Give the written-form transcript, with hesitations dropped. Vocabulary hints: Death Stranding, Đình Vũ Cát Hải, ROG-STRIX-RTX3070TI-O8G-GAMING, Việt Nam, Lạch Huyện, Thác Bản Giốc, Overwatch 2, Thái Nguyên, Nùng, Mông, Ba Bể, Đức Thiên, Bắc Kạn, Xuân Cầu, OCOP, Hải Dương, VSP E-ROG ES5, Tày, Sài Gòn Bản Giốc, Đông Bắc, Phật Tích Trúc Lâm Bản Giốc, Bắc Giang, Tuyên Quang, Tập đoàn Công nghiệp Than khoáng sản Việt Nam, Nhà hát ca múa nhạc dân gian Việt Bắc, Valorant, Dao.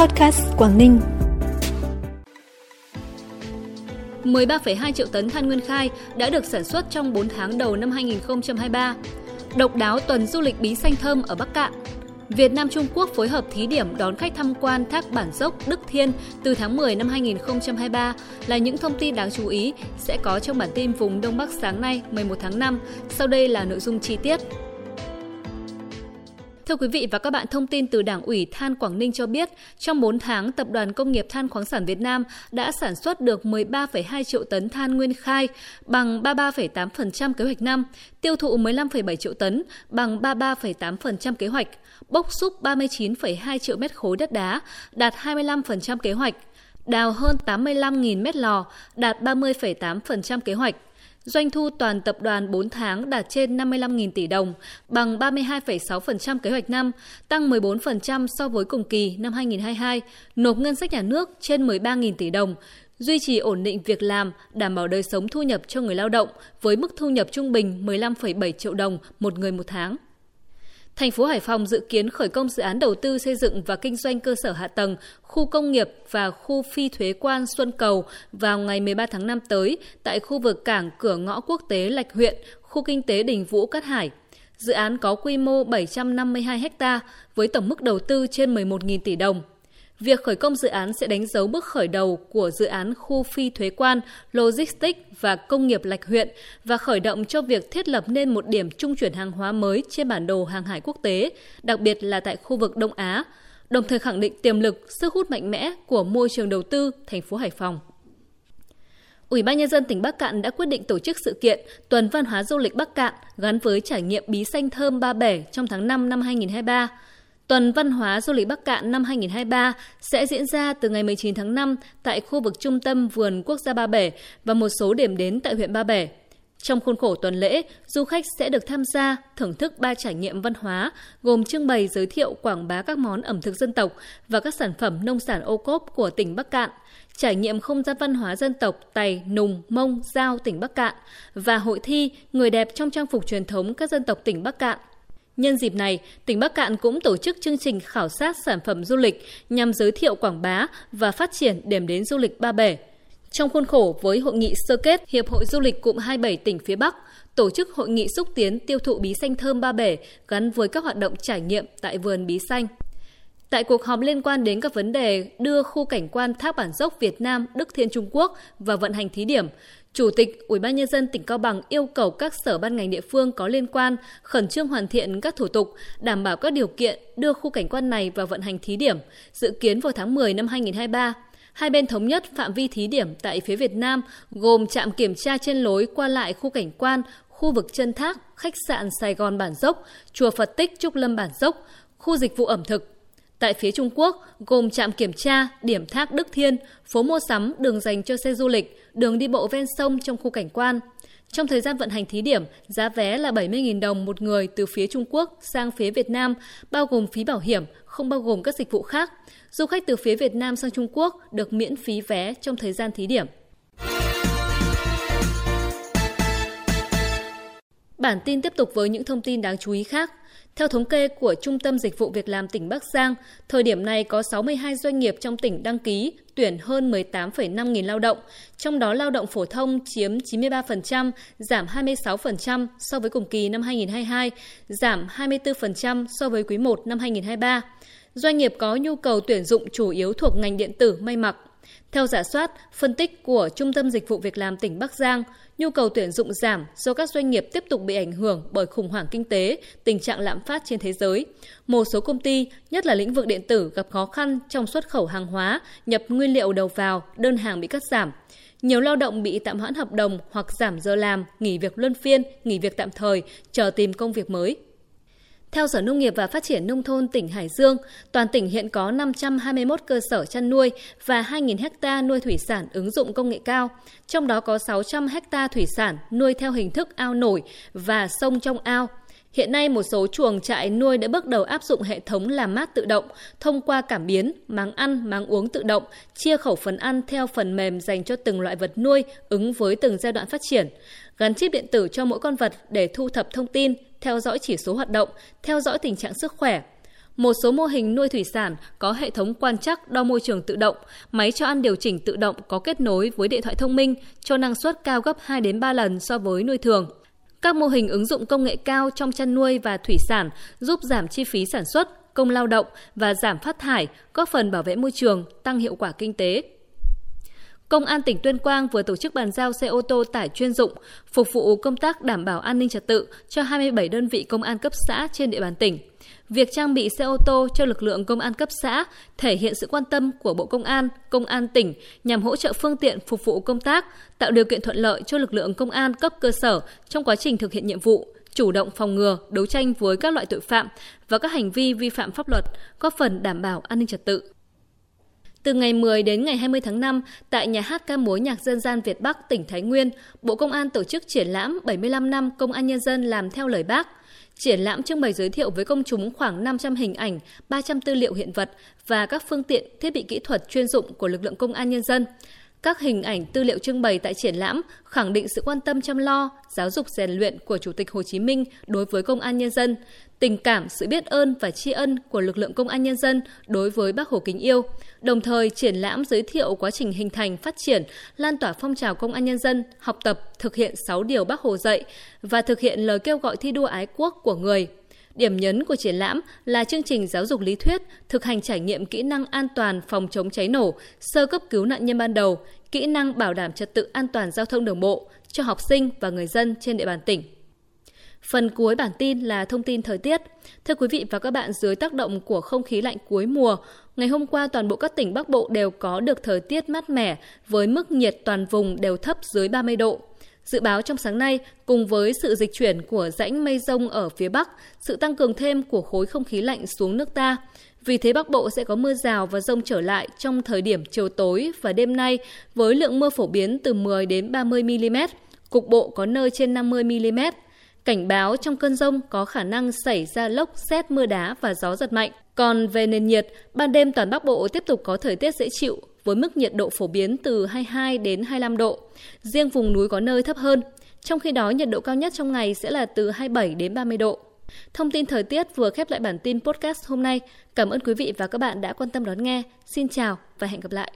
Podcast Quảng Ninh. 13,2 triệu tấn than nguyên khai đã được sản xuất trong 4 tháng đầu năm 2023. Độc đáo tuần du lịch bí xanh thơm ở Bắc Kạn. Việt Nam Trung Quốc phối hợp thí điểm đón khách tham quan Thác Bản Giốc, Đức Thiên từ tháng 10 năm 2023 là những thông tin đáng chú ý sẽ có trong bản tin vùng Đông Bắc sáng nay 11 tháng 5. Sau đây là nội dung chi tiết. Thưa quý vị và các bạn, thông tin từ Đảng ủy Than Quảng Ninh cho biết, trong 4 tháng, Tập đoàn Công nghiệp Than khoáng sản Việt Nam đã sản xuất được 13,2 triệu tấn than nguyên khai, bằng 33,8% kế hoạch năm, tiêu thụ 15,7 triệu tấn, bằng 33,8% kế hoạch, bốc xúc 39,2 triệu mét khối đất đá, đạt 25% kế hoạch, đào hơn 85.000 mét lò, đạt 30,8% kế hoạch. Doanh thu toàn tập đoàn 4 tháng đạt trên 55.000 tỷ đồng, bằng 32,6% kế hoạch năm, tăng 14% so với cùng kỳ năm 2022, nộp ngân sách nhà nước trên 13.000 tỷ đồng, duy trì ổn định việc làm, đảm bảo đời sống thu nhập cho người lao động với mức thu nhập trung bình 15,7 triệu đồng một người một tháng. Thành phố Hải Phòng dự kiến khởi công dự án đầu tư xây dựng và kinh doanh cơ sở hạ tầng, khu công nghiệp và khu phi thuế quan Xuân Cầu vào ngày 13 tháng 5 tới tại khu vực cảng cửa ngõ quốc tế Lạch Huyện, khu kinh tế Đình Vũ Cát Hải. Dự án có quy mô 752 ha với tổng mức đầu tư trên 11.000 tỷ đồng. Việc khởi công dự án sẽ đánh dấu bước khởi đầu của dự án khu phi thuế quan, logistics và công nghiệp Lạch Huyện và khởi động cho việc thiết lập nên một điểm trung chuyển hàng hóa mới trên bản đồ hàng hải quốc tế, đặc biệt là tại khu vực Đông Á, đồng thời khẳng định tiềm lực, sức hút mạnh mẽ của môi trường đầu tư thành phố Hải Phòng. Ủy ban Nhân dân tỉnh Bắc Kạn đã quyết định tổ chức sự kiện Tuần Văn hóa Du lịch Bắc Kạn gắn với trải nghiệm bí xanh thơm Ba Bể trong tháng 5 năm 2023. Tuần Văn hóa Du lịch Bắc Kạn năm 2023 sẽ diễn ra từ ngày 19 tháng 5 tại khu vực trung tâm vườn quốc gia Ba Bể và một số điểm đến tại huyện Ba Bể. Trong khuôn khổ tuần lễ, du khách sẽ được tham gia thưởng thức 3 trải nghiệm văn hóa gồm trưng bày giới thiệu quảng bá các món ẩm thực dân tộc và các sản phẩm nông sản OCOP của tỉnh Bắc Kạn, trải nghiệm không gian văn hóa dân tộc Tày, Nùng, Mông, Dao tỉnh Bắc Kạn và hội thi Người đẹp trong trang phục truyền thống các dân tộc tỉnh Bắc Kạn. Nhân dịp này, tỉnh Bắc Kạn cũng tổ chức chương trình khảo sát sản phẩm du lịch nhằm giới thiệu quảng bá và phát triển điểm đến du lịch Ba Bể. Trong khuôn khổ với hội nghị sơ kết Hiệp hội Du lịch Cụm 27 tỉnh phía Bắc, tổ chức hội nghị xúc tiến tiêu thụ bí xanh thơm Ba Bể gắn với các hoạt động trải nghiệm tại vườn bí xanh. Tại cuộc họp liên quan đến các vấn đề đưa khu cảnh quan Thác Bản Giốc Việt Nam, Đức Thiên Trung Quốc vào vận hành thí điểm, Chủ tịch UBND tỉnh Cao Bằng yêu cầu các sở ban ngành địa phương có liên quan khẩn trương hoàn thiện các thủ tục, đảm bảo các điều kiện đưa khu cảnh quan này vào vận hành thí điểm, dự kiến vào tháng 10 năm 2023. Hai bên thống nhất phạm vi thí điểm tại phía Việt Nam gồm trạm kiểm tra trên lối qua lại khu cảnh quan, khu vực chân thác, khách sạn Sài Gòn Bản Giốc, chùa Phật Tích Trúc Lâm Bản Giốc, khu dịch vụ ẩm thực. Tại phía Trung Quốc, gồm trạm kiểm tra, điểm thác Đức Thiên, phố mua sắm, đường dành cho xe du lịch, đường đi bộ ven sông trong khu cảnh quan. Trong thời gian vận hành thí điểm, giá vé là 70.000 đồng một người từ phía Trung Quốc sang phía Việt Nam, bao gồm phí bảo hiểm, không bao gồm các dịch vụ khác. Du khách từ phía Việt Nam sang Trung Quốc được miễn phí vé trong thời gian thí điểm. Bản tin tiếp tục với những thông tin đáng chú ý khác. Theo thống kê của Trung tâm Dịch vụ Việc làm tỉnh Bắc Giang, thời điểm này có 62 doanh nghiệp trong tỉnh đăng ký tuyển hơn 18,5 nghìn lao động, trong đó lao động phổ thông chiếm 93%, giảm 26% so với cùng kỳ năm 2022, giảm 24% so với quý 1 năm 2023. Doanh nghiệp có nhu cầu tuyển dụng chủ yếu thuộc ngành điện tử may mặc. Theo rà soát, phân tích của Trung tâm Dịch vụ Việc làm tỉnh Bắc Giang, nhu cầu tuyển dụng giảm do các doanh nghiệp tiếp tục bị ảnh hưởng bởi khủng hoảng kinh tế, tình trạng lạm phát trên thế giới. Một số công ty, nhất là lĩnh vực điện tử, gặp khó khăn trong xuất khẩu hàng hóa, nhập nguyên liệu đầu vào, đơn hàng bị cắt giảm. Nhiều lao động bị tạm hoãn hợp đồng hoặc giảm giờ làm, nghỉ việc luân phiên, nghỉ việc tạm thời, chờ tìm công việc mới. Theo Sở Nông nghiệp và Phát triển Nông thôn tỉnh Hải Dương, toàn tỉnh hiện có 521 cơ sở chăn nuôi và 2.000 ha nuôi thủy sản ứng dụng công nghệ cao, trong đó có 600 ha thủy sản nuôi theo hình thức ao nổi và sông trong ao. Hiện nay, một số chuồng trại nuôi đã bước đầu áp dụng hệ thống làm mát tự động thông qua cảm biến, máng ăn, máng uống tự động, chia khẩu phần ăn theo phần mềm dành cho từng loại vật nuôi ứng với từng giai đoạn phát triển, gắn chip điện tử cho mỗi con vật để thu thập thông tin, theo dõi chỉ số hoạt động, theo dõi tình trạng sức khỏe. Một số mô hình nuôi thủy sản có hệ thống quan trắc đo môi trường tự động, máy cho ăn điều chỉnh tự động có kết nối với điện thoại thông minh cho năng suất cao gấp 2 đến 3 lần so với nuôi thường. Các mô hình ứng dụng công nghệ cao trong chăn nuôi và thủy sản giúp giảm chi phí sản xuất, công lao động và giảm phát thải, góp phần bảo vệ môi trường, tăng hiệu quả kinh tế. Công an tỉnh Tuyên Quang vừa tổ chức bàn giao xe ô tô tải chuyên dụng, phục vụ công tác đảm bảo an ninh trật tự cho 27 đơn vị công an cấp xã trên địa bàn tỉnh. Việc trang bị xe ô tô cho lực lượng công an cấp xã thể hiện sự quan tâm của Bộ Công an tỉnh nhằm hỗ trợ phương tiện phục vụ công tác, tạo điều kiện thuận lợi cho lực lượng công an cấp cơ sở trong quá trình thực hiện nhiệm vụ, chủ động phòng ngừa, đấu tranh với các loại tội phạm và các hành vi vi phạm pháp luật, góp phần đảm bảo an ninh trật tự. Từ ngày 10 đến ngày 20 tháng 5, tại Nhà hát ca múa nhạc dân gian Việt Bắc, tỉnh Thái Nguyên, Bộ Công an tổ chức triển lãm 75 năm Công an Nhân dân làm theo lời Bác. Triển lãm trưng bày giới thiệu với công chúng khoảng 500 hình ảnh, 300 tư liệu hiện vật và các phương tiện, thiết bị kỹ thuật chuyên dụng của lực lượng Công an Nhân dân. Các hình ảnh tư liệu trưng bày tại triển lãm khẳng định sự quan tâm chăm lo, giáo dục rèn luyện của Chủ tịch Hồ Chí Minh đối với Công an Nhân dân, tình cảm, sự biết ơn và tri ân của lực lượng Công an Nhân dân đối với Bác Hồ kính yêu. Đồng thời, triển lãm giới thiệu quá trình hình thành, phát triển, lan tỏa phong trào Công an Nhân dân, học tập, thực hiện 6 điều Bác Hồ dạy và thực hiện lời kêu gọi thi đua ái quốc của người. Điểm nhấn của triển lãm là chương trình giáo dục lý thuyết, thực hành trải nghiệm kỹ năng an toàn phòng chống cháy nổ, sơ cấp cứu nạn nhân ban đầu, kỹ năng bảo đảm trật tự an toàn giao thông đường bộ cho học sinh và người dân trên địa bàn tỉnh. Phần cuối bản tin là thông tin thời tiết. Thưa quý vị và các bạn, dưới tác động của không khí lạnh cuối mùa, ngày hôm qua toàn bộ các tỉnh Bắc Bộ đều có được thời tiết mát mẻ với mức nhiệt toàn vùng đều thấp dưới 30 độ. Dự báo trong sáng nay, cùng với sự dịch chuyển của rãnh mây rông ở phía Bắc, sự tăng cường thêm của khối không khí lạnh xuống nước ta. Vì thế Bắc Bộ sẽ có mưa rào và rông trở lại trong thời điểm chiều tối và đêm nay với lượng mưa phổ biến từ 10 đến 30 mm, cục bộ có nơi trên 50 mm. Cảnh báo trong cơn rông có khả năng xảy ra lốc, sét, mưa đá và gió giật mạnh. Còn về nền nhiệt, ban đêm toàn Bắc Bộ tiếp tục có thời tiết dễ chịu, với mức nhiệt độ phổ biến từ 22 đến 25 độ. Riêng vùng núi có nơi thấp hơn. Trong khi đó, nhiệt độ cao nhất trong ngày sẽ là từ 27 đến 30 độ. Thông tin thời tiết vừa khép lại bản tin podcast hôm nay. Cảm ơn quý vị và các bạn đã quan tâm đón nghe. Xin chào và hẹn gặp lại.